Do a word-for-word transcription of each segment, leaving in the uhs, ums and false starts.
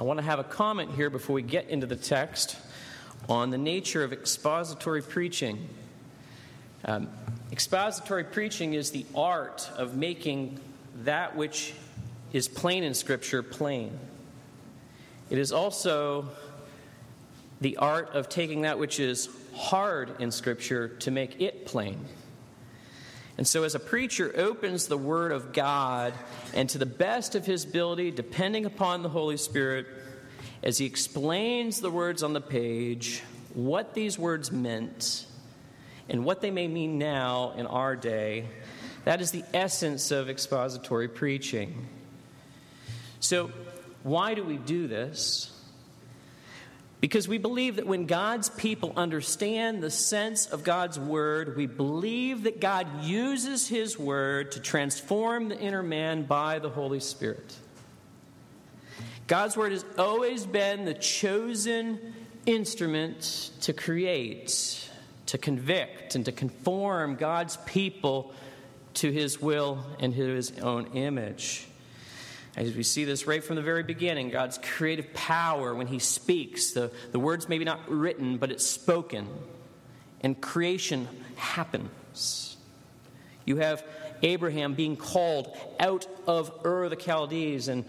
I want to have a comment here before we get into the text on the nature of expository preaching. Um, expository preaching is the art of making that which is plain in Scripture plain. It is also the art of taking that which is hard in Scripture to make it plain. And so as a preacher opens the Word of God, and to the best of his ability, depending upon the Holy Spirit, as he explains the words on the page, what these words meant, and what they may mean now in our day, that is the essence of expository preaching. So, why do we do this? Because we believe that when God's people understand the sense of God's Word, we believe that God uses His Word to transform the inner man by the Holy Spirit. God's Word has always been the chosen instrument to create, to convict, and to conform God's people to His will and His own image. As we see this right from the very beginning, God's creative power when He speaks. The, the words may be not written, but it's spoken. And creation happens. You have Abraham being called out of Ur of the Chaldees and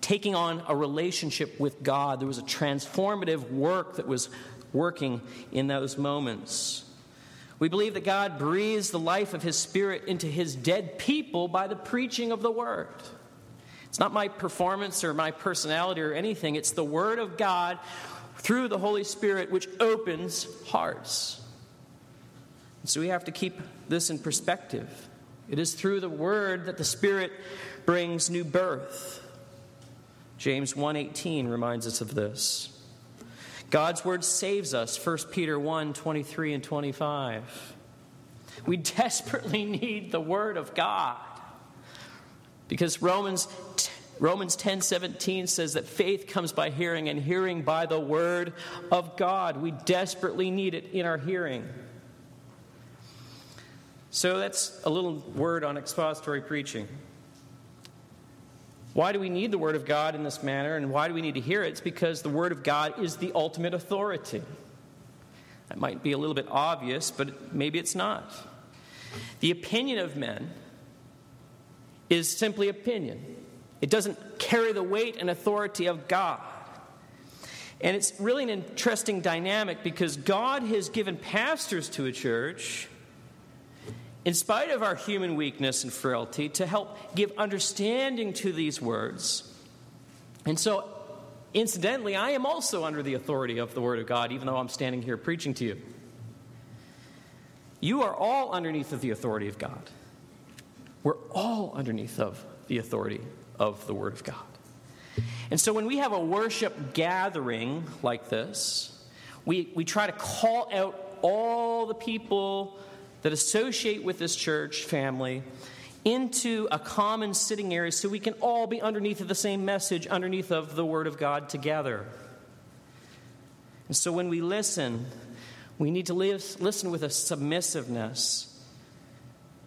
taking on a relationship with God. There was a transformative work that was working in those moments. We believe that God breathes the life of His Spirit into His dead people by the preaching of the Word. It's not my performance or my personality or anything. It's the Word of God through the Holy Spirit which opens hearts. And so we have to keep this in perspective. It is through the Word that the Spirit brings new birth. James one eighteen reminds us of this. God's Word saves us, First Peter one twenty-three and twenty-five. We desperately need the Word of God. Because Romans Romans ten seventeen says that faith comes by hearing, and hearing by the Word of God. We desperately need it in our hearing. So that's a little word on expository preaching. Why do we need the Word of God in this manner, and why do we need to hear it? It's because the Word of God is the ultimate authority. That might be a little bit obvious, but maybe it's not. The opinion of men is simply opinion. It doesn't carry the weight and authority of God. And it's really an interesting dynamic because God has given pastors to a church, in spite of our human weakness and frailty, to help give understanding to these words. And so, incidentally, I am also under the authority of the Word of God, even though I'm standing here preaching to you. You are all underneath of the authority of God. We're all underneath of the authority of the Word of God. And so when we have a worship gathering like this, we, we try to call out all the people that associate with this church family into a common sitting area so we can all be underneath of the same message, underneath of the Word of God together. And so when we listen, we need to live, listen with a submissiveness.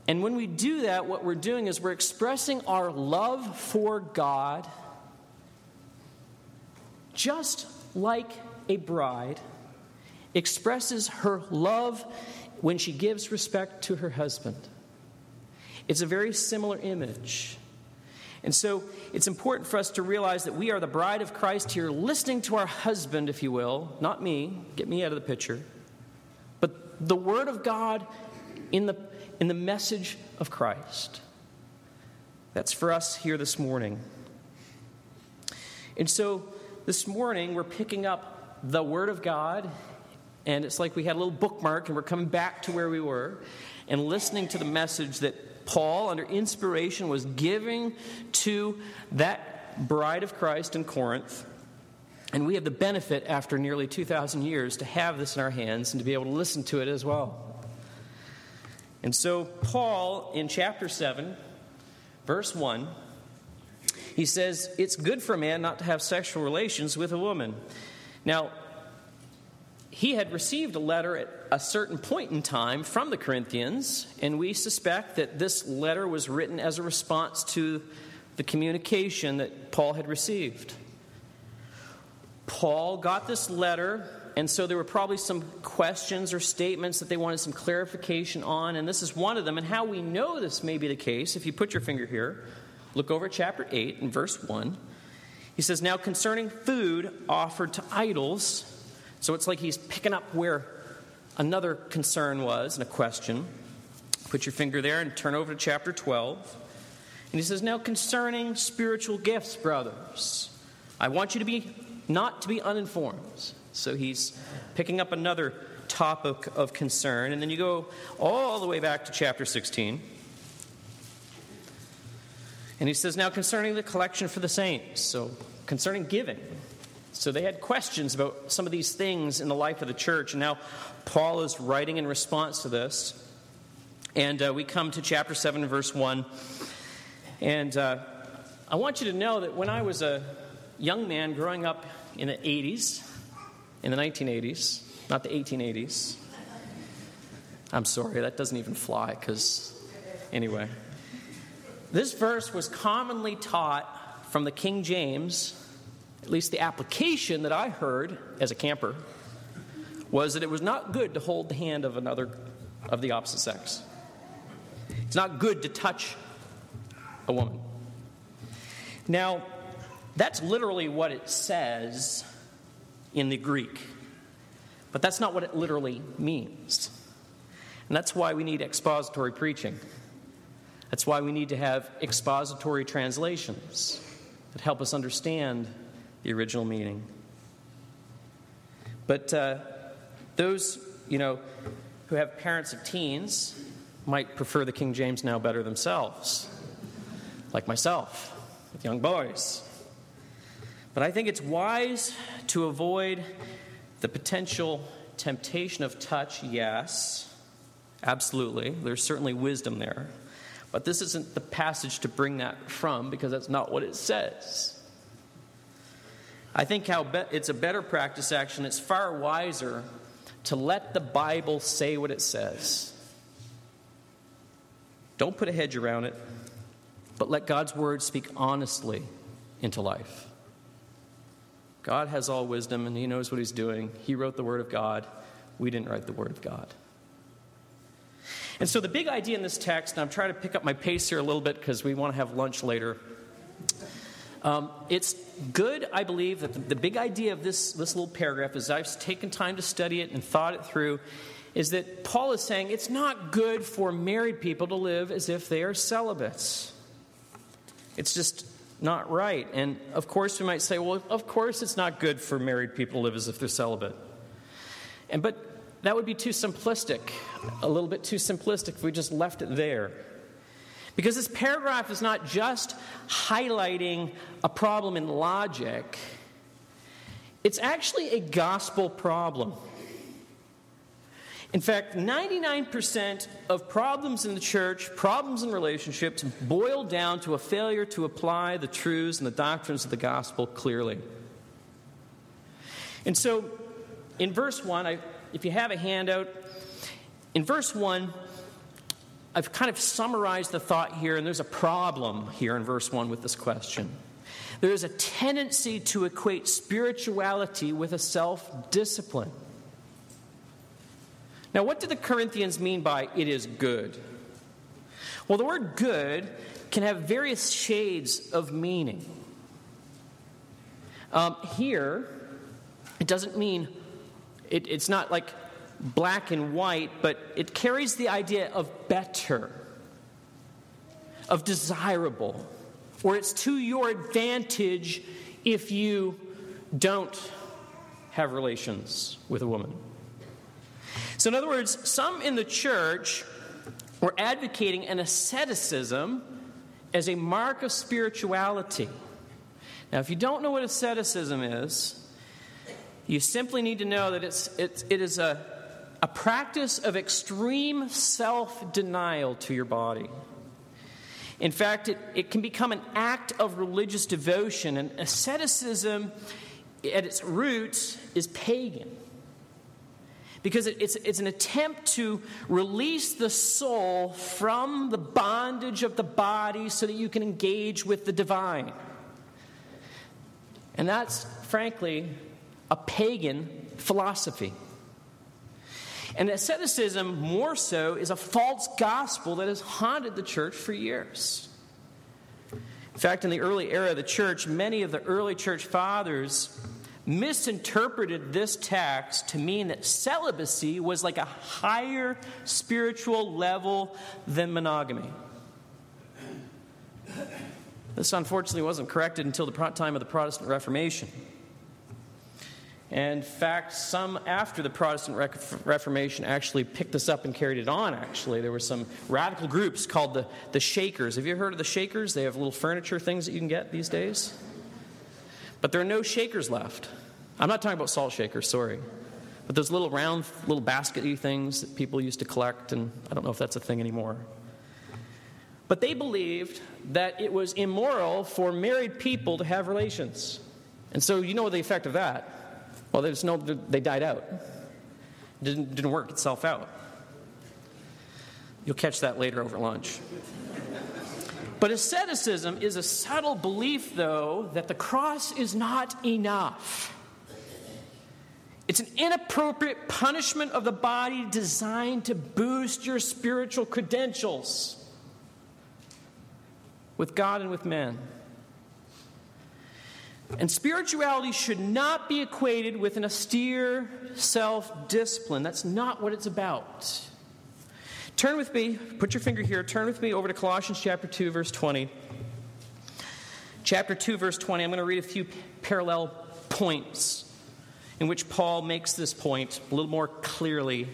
And when we do that, what we're doing is we're expressing our love for God just like a bride expresses her love when she gives respect to her husband. It's a very similar image. And so it's important for us to realize that we are the bride of Christ here, listening to our husband, if you will. Not me. Get me out of the picture. But the Word of God in the in the message of Christ. That's for us here this morning. And so this morning we're picking up the Word of God, and it's like we had a little bookmark and we're coming back to where we were and listening to the message that Paul, under inspiration, was giving to that bride of Christ in Corinth. And we have the benefit after nearly two thousand years to have this in our hands and to be able to listen to it as well. And so Paul, in chapter seven, verse one, he says, it's good for a man not to have sexual relations with a woman. Now, he had received a letter at a certain point in time from the Corinthians, and we suspect that this letter was written as a response to the communication that Paul had received. Paul got this letter, and so there were probably some questions or statements that they wanted some clarification on, and this is one of them. And how we know this may be the case, if you put your finger here, look over at chapter eight and verse one. He says, now concerning food offered to idols, so it's like he's picking up where another concern was and a question. Put your finger there and turn over to chapter twelve. And he says, now concerning spiritual gifts, brothers, I want you to be not to be uninformed. So he's picking up another topic of concern. And then you go all the way back to chapter sixteen. And he says, now concerning the collection for the saints, so concerning giving. So they had questions about some of these things in the life of the church. And now Paul is writing in response to this. And uh, we come to chapter seven, verse one. And uh, I want you to know that when I was a young man growing up in the eighties, in the nineteen eighties, not the eighteen eighties. I'm sorry, that doesn't even fly because, anyway. This verse was commonly taught from the King James, at least the application that I heard as a camper, was that it was not good to hold the hand of another, of the opposite sex. It's not good to touch a woman. Now, that's literally what it says in the Greek, but that's not what it literally means. And that's why we need expository preaching. That's why we need to have expository translations that help us understand the original meaning. But uh, those, you know, who have parents of teens might prefer the King James now better themselves, like myself, with young boys. But I think it's wise to avoid the potential temptation of touch, yes, absolutely. There's certainly wisdom there. But this isn't the passage to bring that from, because that's not what it says. I think how be- it's a better practice action. It's far wiser to let the Bible say what it says. Don't put a hedge around it, but let God's word speak honestly into life. God has all wisdom, and he knows what he's doing. He wrote the word of God. We didn't write the word of God. And so the big idea in this text, and I'm trying to pick up my pace here a little bit because we want to have lunch later. Um, it's good, I believe, that the, the big idea of this, this little paragraph, as I've taken time to study it and thought it through, is that Paul is saying it's not good for married people to live as if they are celibates. It's just not right. And, of course, we might say, well, of course it's not good for married people to live as if they're celibate. And but that would be too simplistic, a little bit too simplistic if we just left it there. Because this paragraph is not just highlighting a problem in logic. It's actually a gospel problem. In fact, ninety-nine percent of problems in the church, problems in relationships, boil down to a failure to apply the truths and the doctrines of the gospel clearly. And so, in verse one, I... if you have a handout, in verse one, I've kind of summarized the thought here, and there's a problem here in verse one with this question. There is a tendency to equate spirituality with a self-discipline. Now, what did the Corinthians mean by it is good? Well, the word good can have various shades of meaning. Um, here, it doesn't mean It, it's not like black and white, but it carries the idea of better, of desirable, or it's to your advantage if you don't have relations with a woman. So in other words, some in the church were advocating an asceticism as a mark of spirituality. Now, if you don't know what asceticism is, you simply need to know that it's, it's, it is a, a practice of extreme self-denial to your body. In fact, it, it can become an act of religious devotion, and asceticism at its roots is pagan. Because it, it's, it's an attempt to release the soul from the bondage of the body so that you can engage with the divine. And that's, frankly, a pagan philosophy. And asceticism, more so, is a false gospel that has haunted the church for years. In fact, in the early era of the church, many of the early church fathers misinterpreted this text to mean that celibacy was like a higher spiritual level than monogamy. This, unfortunately, wasn't corrected until the time of the Protestant Reformation. And in fact, some after the Protestant Reformation actually picked this up and carried it on, actually. There were some radical groups called the, the Shakers. Have you ever heard of the Shakers? They have little furniture things that you can get these days. But there are no Shakers left. I'm not talking about salt shakers, sorry. But those little round, little basket-y things that people used to collect, and I don't know if that's a thing anymore. But they believed that it was immoral for married people to have relations. And so you know the effect of that. Well, there's no, they died out. Didn't didn't work itself out. You'll catch that later over lunch. But asceticism is a subtle belief, though, that the cross is not enough. It's an inappropriate punishment of the body designed to boost your spiritual credentials with God and with man. And spirituality should not be equated with an austere self-discipline. That's not what it's about. Turn with me, put your finger here, turn with me over to Colossians chapter two, verse twenty. Chapter two, verse twenty, I'm going to read a few parallel points in which Paul makes this point a little more clearly.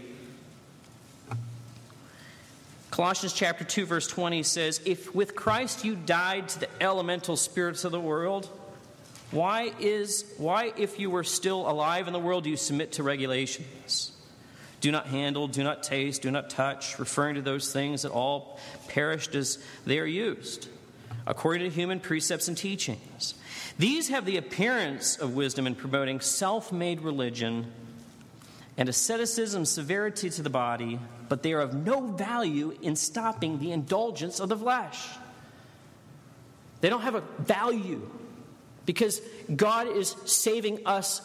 Colossians chapter two, verse twenty says, "If with Christ you died to the elemental spirits of the world, Why is why if you were still alive in the world do you submit to regulations? Do not handle, do not taste, do not touch, referring to those things that all perished as they are used, according to human precepts and teachings. These have the appearance of wisdom in promoting self-made religion and asceticism, severity to the body, but they are of no value in stopping the indulgence of the flesh." They don't have a value, because God is saving us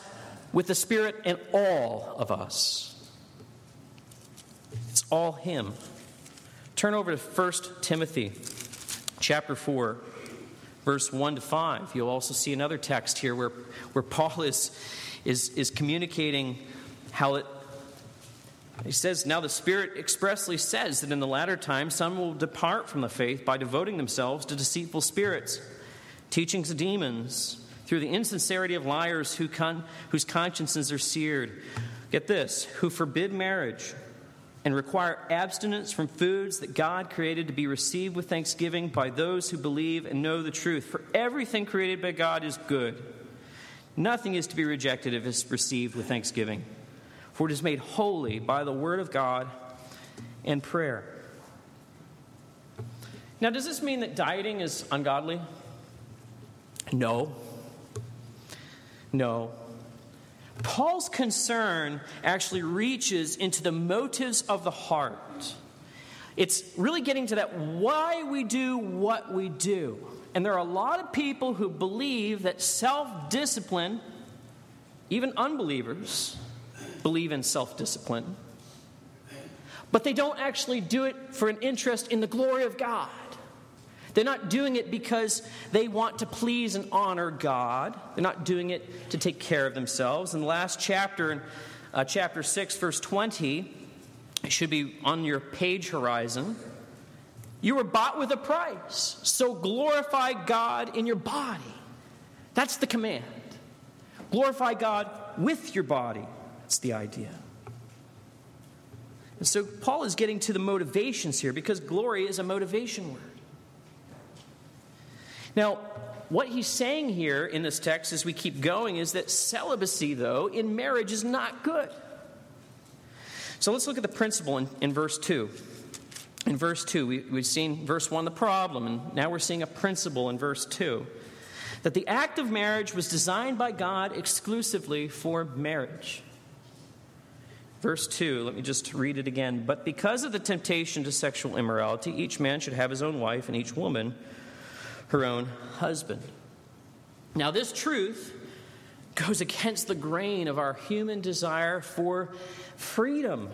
with the Spirit and all of us. It's all Him. Turn over to First Timothy chapter four, verse one to five. You'll also see another text here where, where Paul is, is, is communicating how it, he says, "Now the Spirit expressly says that in the latter time some will depart from the faith by devoting themselves to deceitful spirits, teachings of demons, through the insincerity of liars who con- whose consciences are seared." Get this, "who forbid marriage and require abstinence from foods that God created to be received with thanksgiving by those who believe and know the truth. For everything created by God is good. Nothing is to be rejected if it's received with thanksgiving, for it is made holy by the word of God and prayer." Now, does this mean that dieting is ungodly? No. No. Paul's concern actually reaches into the motives of the heart. It's really getting to that why we do what we do. And there are a lot of people who believe that self-discipline, even unbelievers believe in self-discipline, but they don't actually do it for an interest in the glory of God. They're not doing it because they want to please and honor God. They're not doing it to take care of themselves. In the last chapter, in uh, chapter six, verse twenty, it should be on your page horizon. "You were bought with a price, so glorify God in your body." That's the command. Glorify God with your body. That's the idea. And so Paul is getting to the motivations here, because glory is a motivation word. Now, what he's saying here in this text as we keep going is that celibacy, though, in marriage is not good. So let's look at the principle in, in verse two. In verse two, we, we've seen verse one, the problem, and now we're seeing a principle in verse two. That the act of marriage was designed by God exclusively for marriage. Verse two, let me just read it again. "But because of the temptation to sexual immorality, each man should have his own wife and each woman her own husband." Now, this truth goes against the grain of our human desire for freedom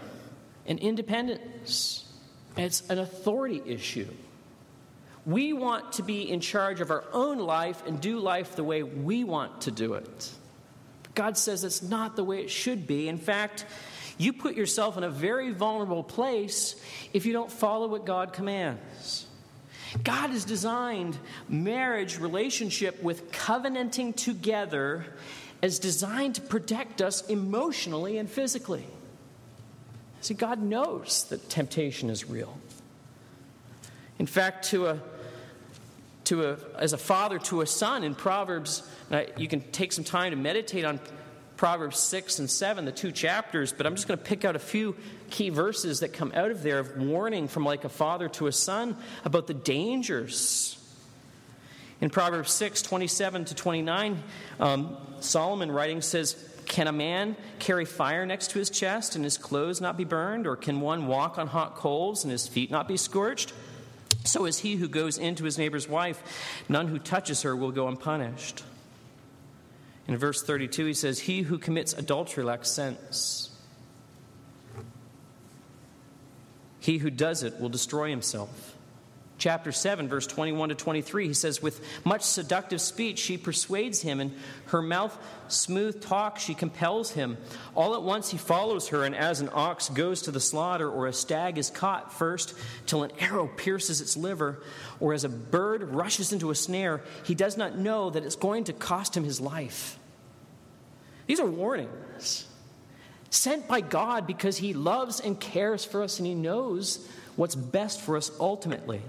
and independence. It's an authority issue. We want to be in charge of our own life and do life the way we want to do it. But God says it's not the way it should be. In fact, you put yourself in a very vulnerable place if you don't follow what God commands. God has designed marriage relationship with covenanting together as designed to protect us emotionally and physically. See, God knows that temptation is real. In fact, to a to a as a father to a son in Proverbs, you can take some time to meditate on Proverbs six and seven, the two chapters, but I'm just going to pick out a few key verses that come out of there of warning from like a father to a son about the dangers. In Proverbs six, twenty-seven to twenty-nine, um, Solomon writing says, "Can a man carry fire next to his chest and his clothes not be burned? Or can one walk on hot coals and his feet not be scorched? So is he who goes into his neighbor's wife. None who touches her will go unpunished." In verse thirty-two, he says, "He who commits adultery lacks sense. He who does it will destroy himself." Chapter seven, verse twenty-one to twenty-three, he says, "With much seductive speech she persuades him, and her mouth smooth talk she compels him. All at once he follows her, and as an ox goes to the slaughter, or a stag is caught first till an arrow pierces its liver, or as a bird rushes into a snare, he does not know that it's going to cost him his life." These are warnings sent by God because he loves and cares for us, and he knows what's best for us ultimately.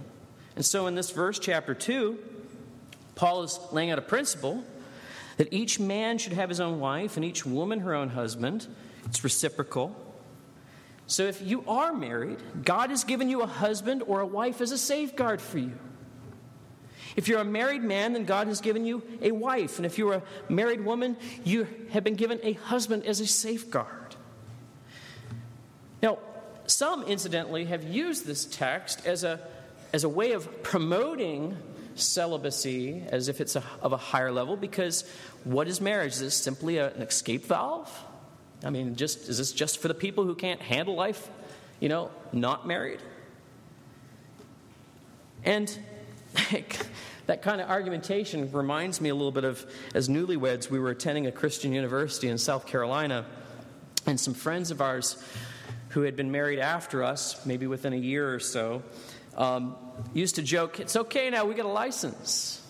And so in this verse, chapter two, Paul is laying out a principle that each man should have his own wife and each woman her own husband. It's reciprocal. So if you are married, God has given you a husband or a wife as a safeguard for you. If you're a married man, then God has given you a wife. And if you're a married woman, you have been given a husband as a safeguard. Now, some, incidentally, have used this text as a as a way of promoting celibacy as if it's a, of a higher level, because what is marriage? Is this simply a, an escape valve? I mean, just is this just for the people who can't handle life, you know, not married? And that kind of argumentation reminds me a little bit of, as newlyweds, we were attending a Christian university in South Carolina, and some friends of ours who had been married after us, maybe within a year or so, Um, used to joke, "It's okay now, we get a license."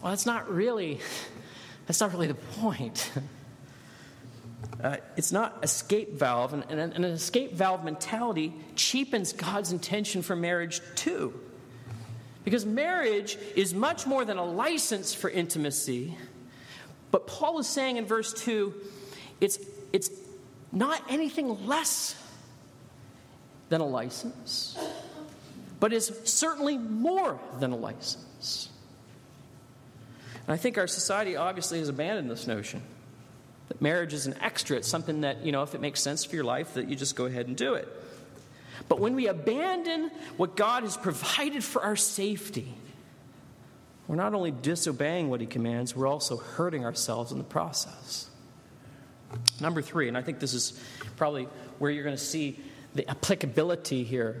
Well, that's not really, that's not really the point. Uh, it's not escape valve, and, and, and an escape valve mentality cheapens God's intention for marriage too. Because marriage is much more than a license for intimacy, but Paul is saying in verse two, it's it's not anything less than a license, but is certainly more than a license. And I think our society obviously has abandoned this notion that marriage is an extra. It's something that, you know, if it makes sense for your life, that you just go ahead and do it. But when we abandon what God has provided for our safety, we're not only disobeying what he commands, we're also hurting ourselves in the process. Number three, and I think this is probably where you're going to see the applicability here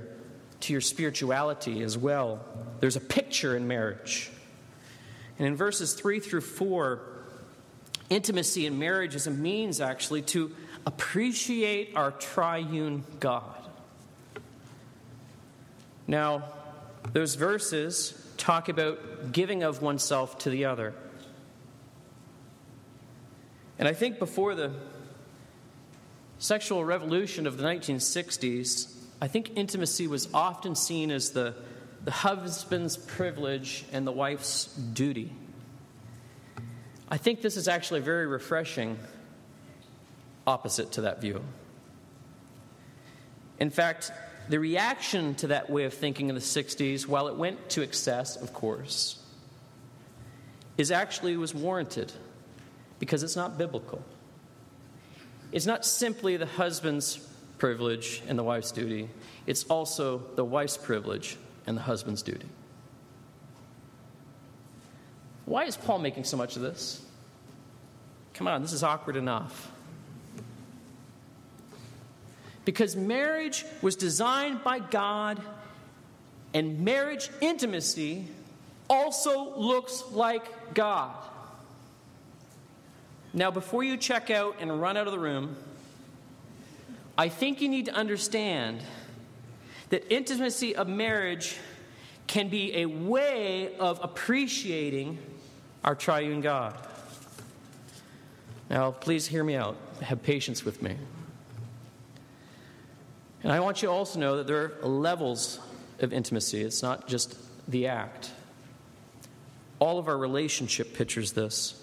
to your spirituality as well. There's a picture in marriage. And in verses three through four, intimacy in marriage is a means, actually, to appreciate our triune God. Now, those verses talk about giving of oneself to the other. And I think before the sexual revolution of the nineteen sixties, I think intimacy was often seen as the, the husband's privilege and the wife's duty. I think this is actually a very refreshing opposite to that view. In fact, the reaction to that way of thinking in the sixties, while it went to excess, of course, is actually was warranted because it's not biblical. It's not simply the husband's privilege and the wife's duty. It's also the wife's privilege and the husband's duty. Why is Paul making so much of this? Come on, this is awkward enough. Because marriage was designed by God, and marriage intimacy also looks like God. Now, before you check out and run out of the room, I think you need to understand that intimacy of marriage can be a way of appreciating our triune God. Now, please hear me out. Have patience with me. And I want you to also know that there are levels of intimacy. It's not just the act. All of our relationship pictures this.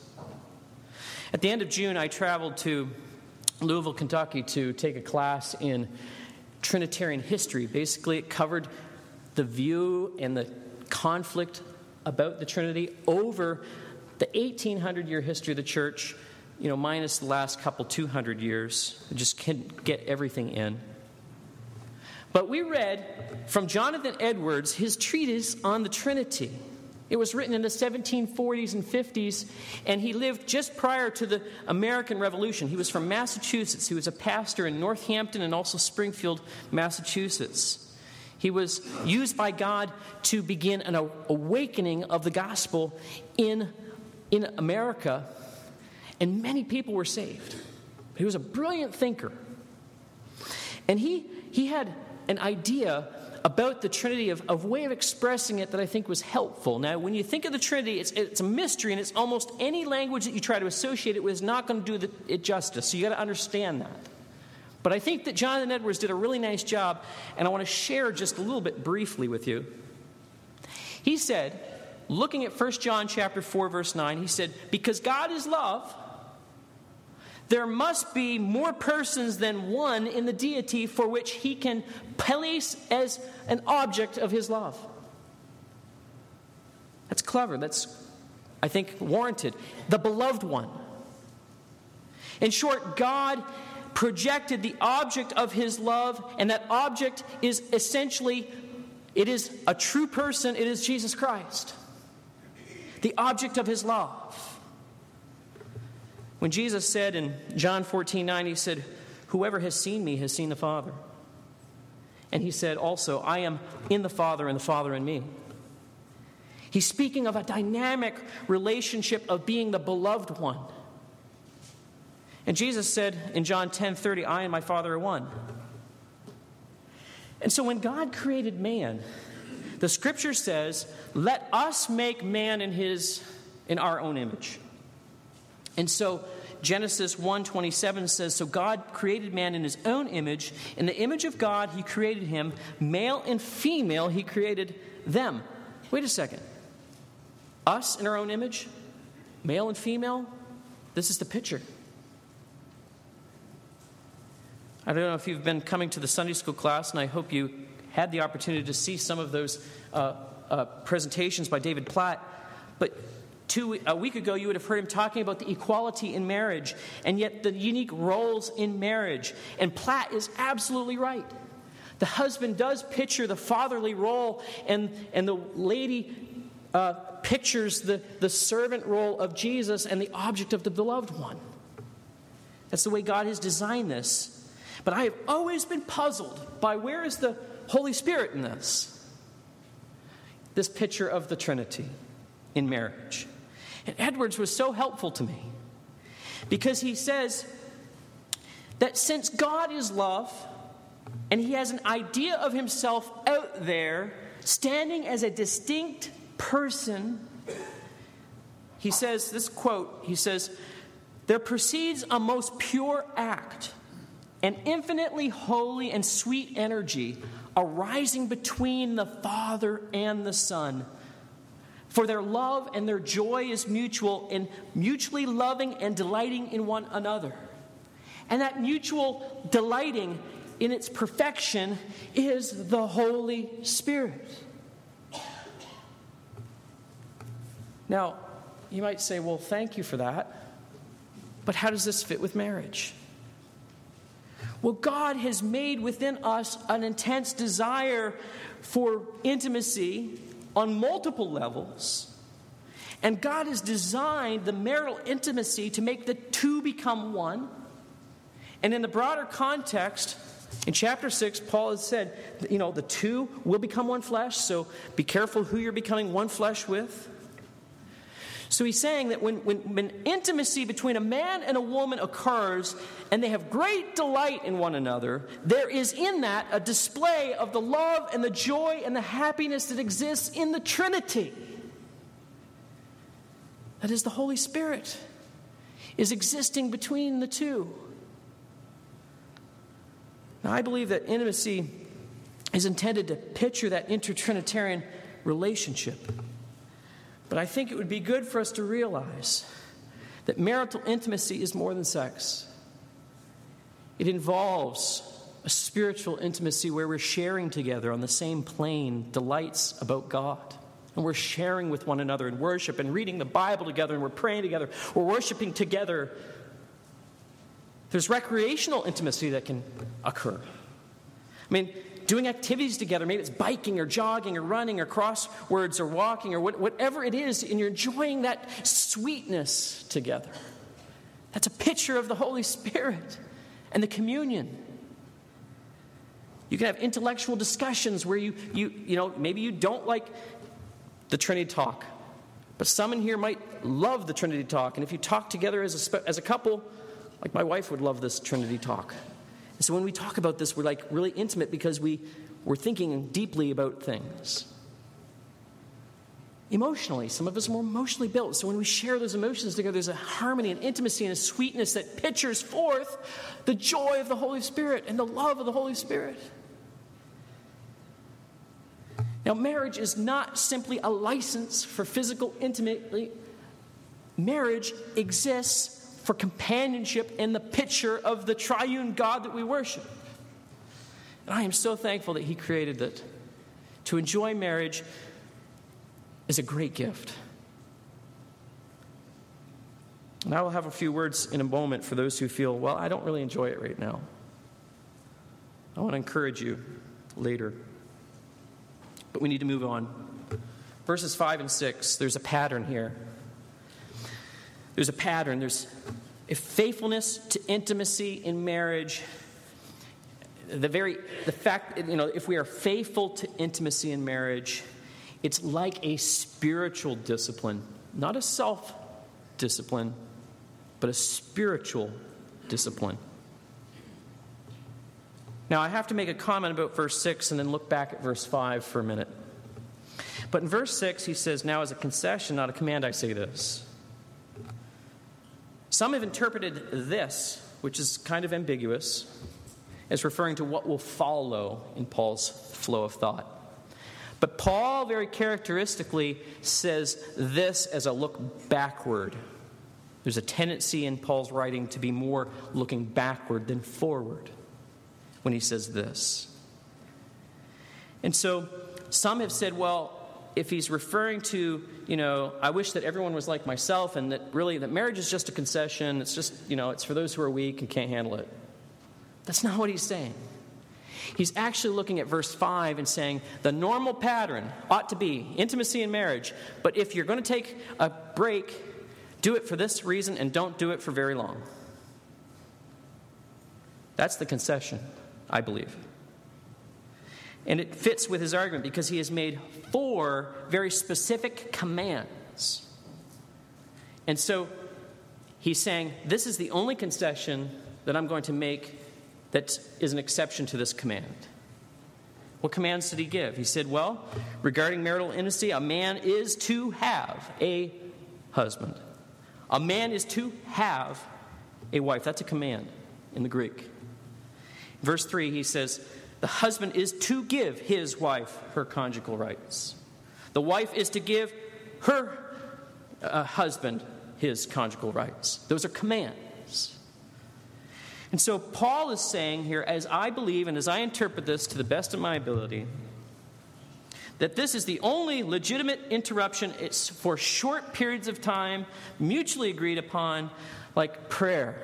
At the end of June, I traveled to Louisville, Kentucky to take a class in Trinitarian history. Basically, it covered the view and the conflict about the Trinity over the eighteen hundred year history of the church, you know, minus the last couple two hundred years. I just couldn't get everything in. But we read from Jonathan Edwards his treatise on the Trinity. It was written in the seventeen forties and fifties, and he lived just prior to the American Revolution. He was from Massachusetts. He was a pastor in Northampton and also Springfield, Massachusetts. He was used by God to begin an awakening of the gospel in, in America, and many people were saved. He was a brilliant thinker. And he, he had an idea about the Trinity, of a way of expressing it that I think was helpful. Now, when you think of the Trinity, it's, it's a mystery, and it's almost any language that you try to associate it with is not going to do the, it justice. So you got to understand that. But I think that Jonathan Edwards did a really nice job, and I want to share just a little bit briefly with you. He said, looking at First John chapter four, verse nine, he said, "Because God is love, there must be more persons than one in the deity for which he can place as an object of his love." That's clever. That's, I think, warranted. The beloved one. In short, God projected the object of his love, and that object is essentially, it is a true person, it is Jesus Christ. The object of his love. When Jesus said in John fourteen nine, he said, "Whoever has seen me has seen the Father." And he said also, "I am in the Father and the Father in me." He's speaking of a dynamic relationship of being the beloved one. And Jesus said in John ten thirty, "I and my Father are one." And so when God created man, the Scripture says, "Let us make man in his in our own image." And so Genesis one twenty-seven says, "So God created man in his own image. In the image of God, he created him. Male and female, he created them." Wait a second. Us in our own image? Male and female? This is the picture. I don't know if you've been coming to the Sunday school class, and I hope you had the opportunity to see some of those uh, uh, presentations by David Platt. But Two, a week ago, you would have heard him talking about the equality in marriage and yet the unique roles in marriage. And Platt is absolutely right. The husband does picture the fatherly role, and, and the lady uh, pictures the, the servant role of Jesus and the object of the beloved one. That's the way God has designed this. But I have always been puzzled by where is the Holy Spirit in this? This picture of the Trinity in marriage. And Edwards was so helpful to me, because he says that since God is love and he has an idea of himself out there, standing as a distinct person, he says, this quote, he says, "There proceeds a most pure act, an infinitely holy and sweet energy arising between the Father and the Son. For their love and their joy is mutual, in mutually loving and delighting in one another." And that mutual delighting in its perfection is the Holy Spirit. Now, you might say, well, thank you for that. But how does this fit with marriage? Well, God has made within us an intense desire for intimacy on multiple levels. And God has designed the marital intimacy to make the two become one. And in the broader context, in chapter six, Paul has said, you know, the two will become one flesh, so be careful who you're becoming one flesh with. So he's saying that when, when, when intimacy between a man and a woman occurs, and they have great delight in one another, there is in that a display of the love and the joy and the happiness that exists in the Trinity. That is, the Holy Spirit is existing between the two. Now, I believe that intimacy is intended to picture that inter-Trinitarian relationship. But I think it would be good for us to realize that marital intimacy is more than sex. It involves a spiritual intimacy where we're sharing together on the same plane delights about God. And we're sharing with one another in worship and reading the Bible together, and we're praying together, we're worshiping together. There's recreational intimacy that can occur. I mean, doing activities together, maybe it's biking or jogging or running or crosswords or walking or what, whatever it is, and you're enjoying that sweetness together. That's a picture of the Holy Spirit and the communion. You can have intellectual discussions where you, you, you know, maybe you don't like the Trinity talk, but some in here might love the Trinity talk, and if you talk together as a, as a couple, like my wife would love this Trinity talk. And so when we talk about this, we're like really intimate because we, we're thinking deeply about things. Emotionally, some of us are more emotionally built. So when we share those emotions together, there's a harmony and intimacy and a sweetness that pictures forth the joy of the Holy Spirit and the love of the Holy Spirit. Now, marriage is not simply a license for physical intimacy. Marriage exists for companionship in the picture of the triune God that we worship. And I am so thankful that He created it. To enjoy marriage is a great gift. And I will have a few words in a moment for those who feel, well, I don't really enjoy it right now. I want to encourage you later. But we need to move on. Verses five and six, there's a pattern here. There's a pattern. There's faithfulness to intimacy in marriage. The very the fact, you know, if we are faithful to intimacy in marriage, it's like a spiritual discipline, not a self-discipline, but a spiritual discipline. Now, I have to make a comment about verse six and then look back at verse five for a minute. But in verse six, he says, "Now as a concession, not a command, I say this." Some have interpreted this, which is kind of ambiguous, as referring to what will follow in Paul's flow of thought. But Paul very characteristically says this as a look backward. There's a tendency in Paul's writing to be more looking backward than forward when he says this. And so some have said, well, if he's referring to, you know, I wish that everyone was like myself, and that really that marriage is just a concession. It's just, you know, it's for those who are weak and can't handle it. That's not what he's saying. He's actually looking at verse five and saying the normal pattern ought to be intimacy in marriage. But if you're going to take a break, do it for this reason and don't do it for very long. That's the concession, I believe. And it fits with his argument because he has made four very specific commands. And so he's saying, this is the only concession that I'm going to make that is an exception to this command. What commands did he give? He said, well, regarding marital intimacy, a man is to have a husband. A man is to have a wife. That's a command in the Greek. Verse three, he says, the husband is to give his wife her conjugal rights. The wife is to give her uh, husband his conjugal rights. Those are commands. And so Paul is saying here, as I believe and as I interpret this to the best of my ability, that this is the only legitimate interruption. It's for short periods of time, mutually agreed upon, like prayer,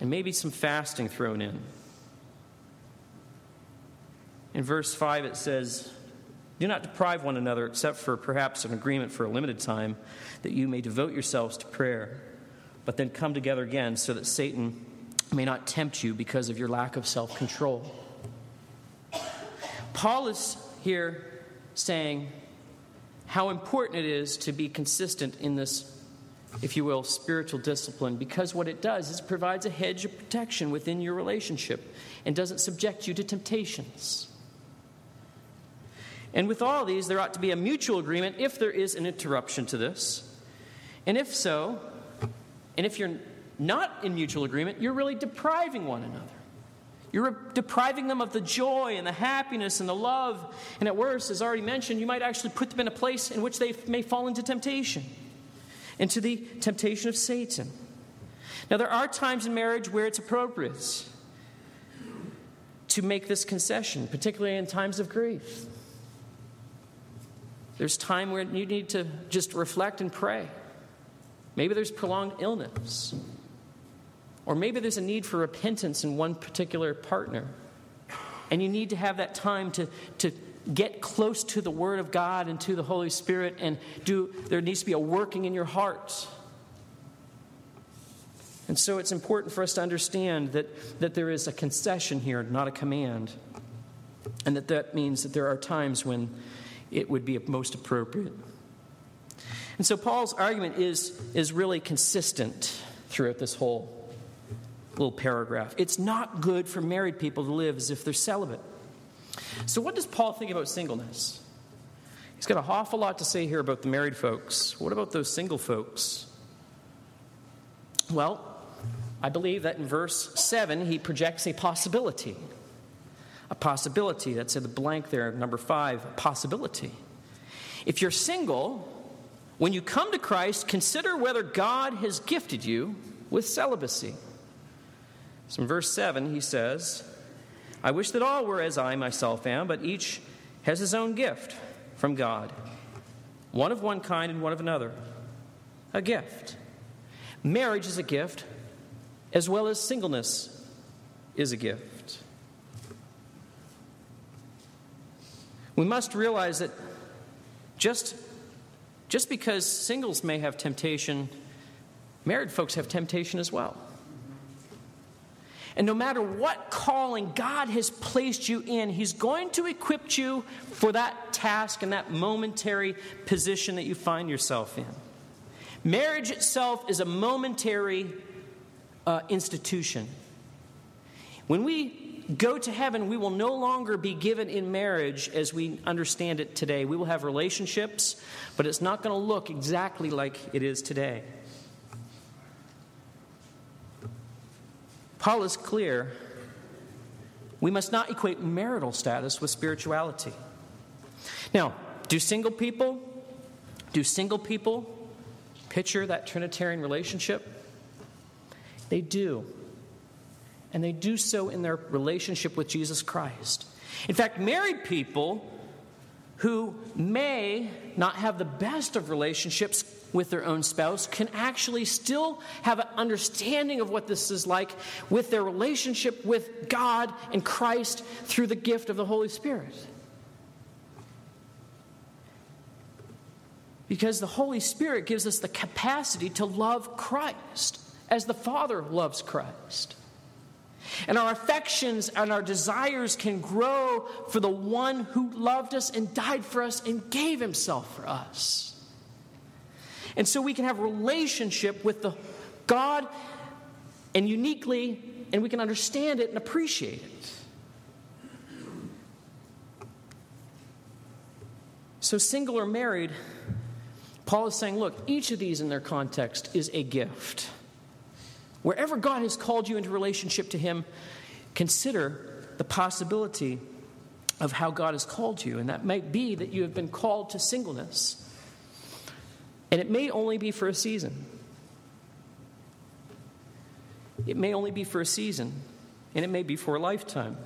and maybe some fasting thrown in. In verse five, it says, Do not deprive one another except for perhaps an agreement for a limited time, that you may devote yourselves to prayer, but then come together again so that Satan may not tempt you because of your lack of self-control. Paul is here saying how important it is to be consistent in this, if you will, spiritual discipline, because what it does is it provides a hedge of protection within your relationship and doesn't subject you to temptations. And with all these, there ought to be a mutual agreement if there is an interruption to this. And if so, and if you're not in mutual agreement, you're really depriving one another. You're depriving them of the joy and the happiness and the love. And at worst, as already mentioned, you might actually put them in a place in which they may fall into temptation, into the temptation of Satan. Now, there are times in marriage where it's appropriate to make this concession, particularly in times of grief. There's time where you need to just reflect and pray. Maybe there's prolonged illness. Or maybe there's a need for repentance in one particular partner. And you need to have that time to, to get close to the Word of God and to the Holy Spirit, and do there needs to be a working in your heart. And so it's important for us to understand that, that there is a concession here, not a command. And that that means that there are times when it would be most appropriate. And so Paul's argument is, is really consistent throughout this whole little paragraph. It's not good for married people to live as if they're celibate. So what does Paul think about singleness? He's got an awful lot to say here about the married folks. What about those single folks? Well, I believe that in verse seven, he projects a possibility. A possibility. That's in the blank there, number five, a possibility. If you're single, when you come to Christ, consider whether God has gifted you with celibacy. So in verse seven, he says, I wish that all were as I myself am, but each has his own gift from God, one of one kind and one of another. A gift. Marriage is a gift, as well as singleness is a gift. We must realize that just, just because singles may have temptation, married folks have temptation as well. And no matter what calling God has placed you in, He's going to equip you for that task and that momentary position that you find yourself in. Marriage itself is a momentary uh, institution. When we go to heaven, we will no longer be given in marriage as we understand it today. We will have relationships, but it's not going to look exactly like it is today. Paul is clear, we must not equate marital status with spirituality. Now, do single people, do single people picture that Trinitarian relationship? They do. And they do so in their relationship with Jesus Christ. In fact, married people who may not have the best of relationships with their own spouse can actually still have an understanding of what this is like with their relationship with God and Christ through the gift of the Holy Spirit. Because the Holy Spirit gives us the capacity to love Christ as the Father loves Christ. And our affections and our desires can grow for the one who loved us and died for us and gave himself for us. And so we can have relationship with the God and uniquely, and we can understand it and appreciate it. So single or married, Paul is saying, look, each of these in their context is a gift. Wherever God has called you into relationship to Him, consider the possibility of how God has called you. And that might be that you have been called to singleness. And it may only be for a season. It may only be for a season. And it may be for a lifetime.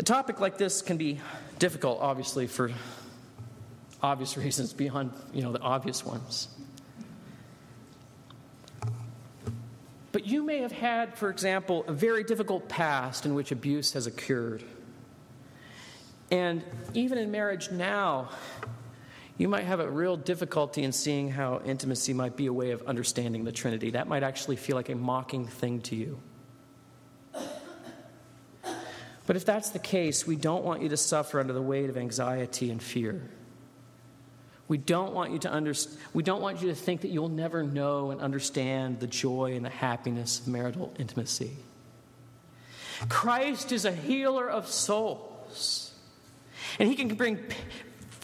A topic like this can be difficult, obviously, for obvious reasons beyond, you know, the obvious ones. But you may have had, for example, a very difficult past in which abuse has occurred. And even in marriage now, you might have a real difficulty in seeing how intimacy might be a way of understanding the Trinity. That might actually feel like a mocking thing to you. But if that's the case, we don't want you to suffer under the weight of anxiety and fear. We don't want you to underst- we don't want you to think that you'll never know and understand the joy and the happiness of marital intimacy. Christ is a healer of souls. And he can bring p-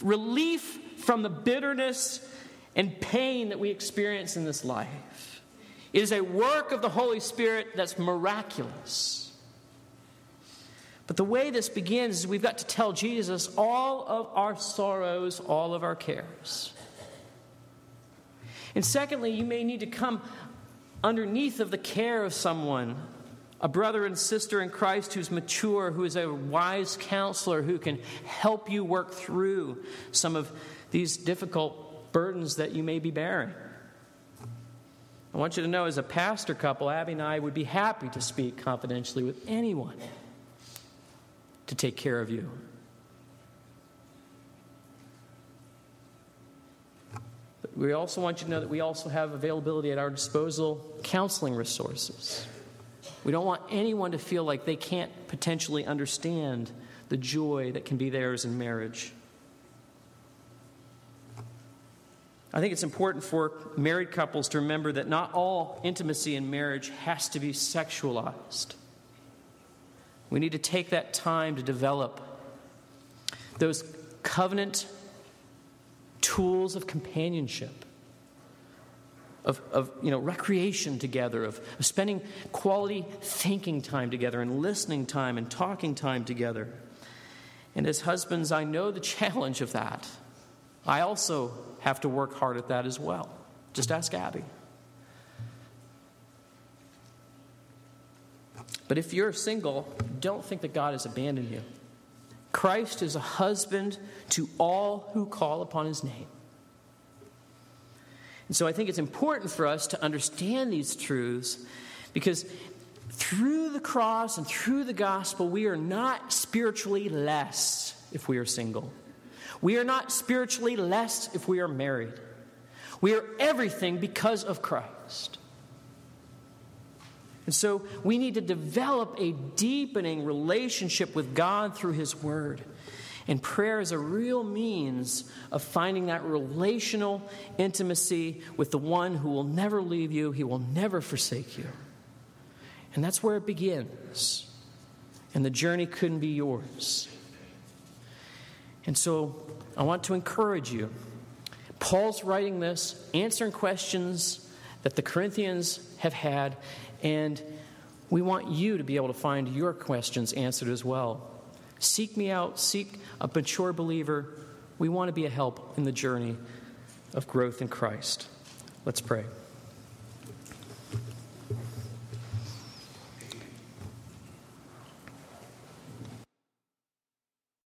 relief from the bitterness and pain that we experience in this life. It is a work of the Holy Spirit that's miraculous. But the way this begins is we've got to tell Jesus all of our sorrows, all of our cares. And secondly, you may need to come underneath of the care of someone, a brother and sister in Christ who's mature, who is a wise counselor, who can help you work through some of these difficult burdens that you may be bearing. I want you to know, as a pastor couple, Abby and I would be happy to speak confidentially with anyone to take care of you. But we also want you to know that we also have availability at our disposal counseling resources. We don't want anyone to feel like they can't potentially understand the joy that can be theirs in marriage. I think it's important for married couples to remember that not all intimacy in marriage has to be sexualized. We need to take that time to develop those covenant tools of companionship, of, of you know, recreation together, of, of spending quality thinking time together and listening time and talking time together. And as husbands, I know the challenge of that. I also have to work hard at that as well. Just ask Abby. But if you're single, don't think that God has abandoned you. Christ is a husband to all who call upon his name. And so I think it's important for us to understand these truths, because through the cross and through the gospel, we are not spiritually less if we are single. We are not spiritually less if we are married. We are everything because of Christ. And so we need to develop a deepening relationship with God through his word. And prayer is a real means of finding that relational intimacy with the one who will never leave you. He will never forsake you. And that's where it begins. And the journey couldn't be yours. And so I want to encourage you. Paul's writing this, answering questions that the Corinthians have had, and we want you to be able to find your questions answered as well. Seek me out. Seek a mature believer. We want to be a help in the journey of growth in Christ. Let's pray.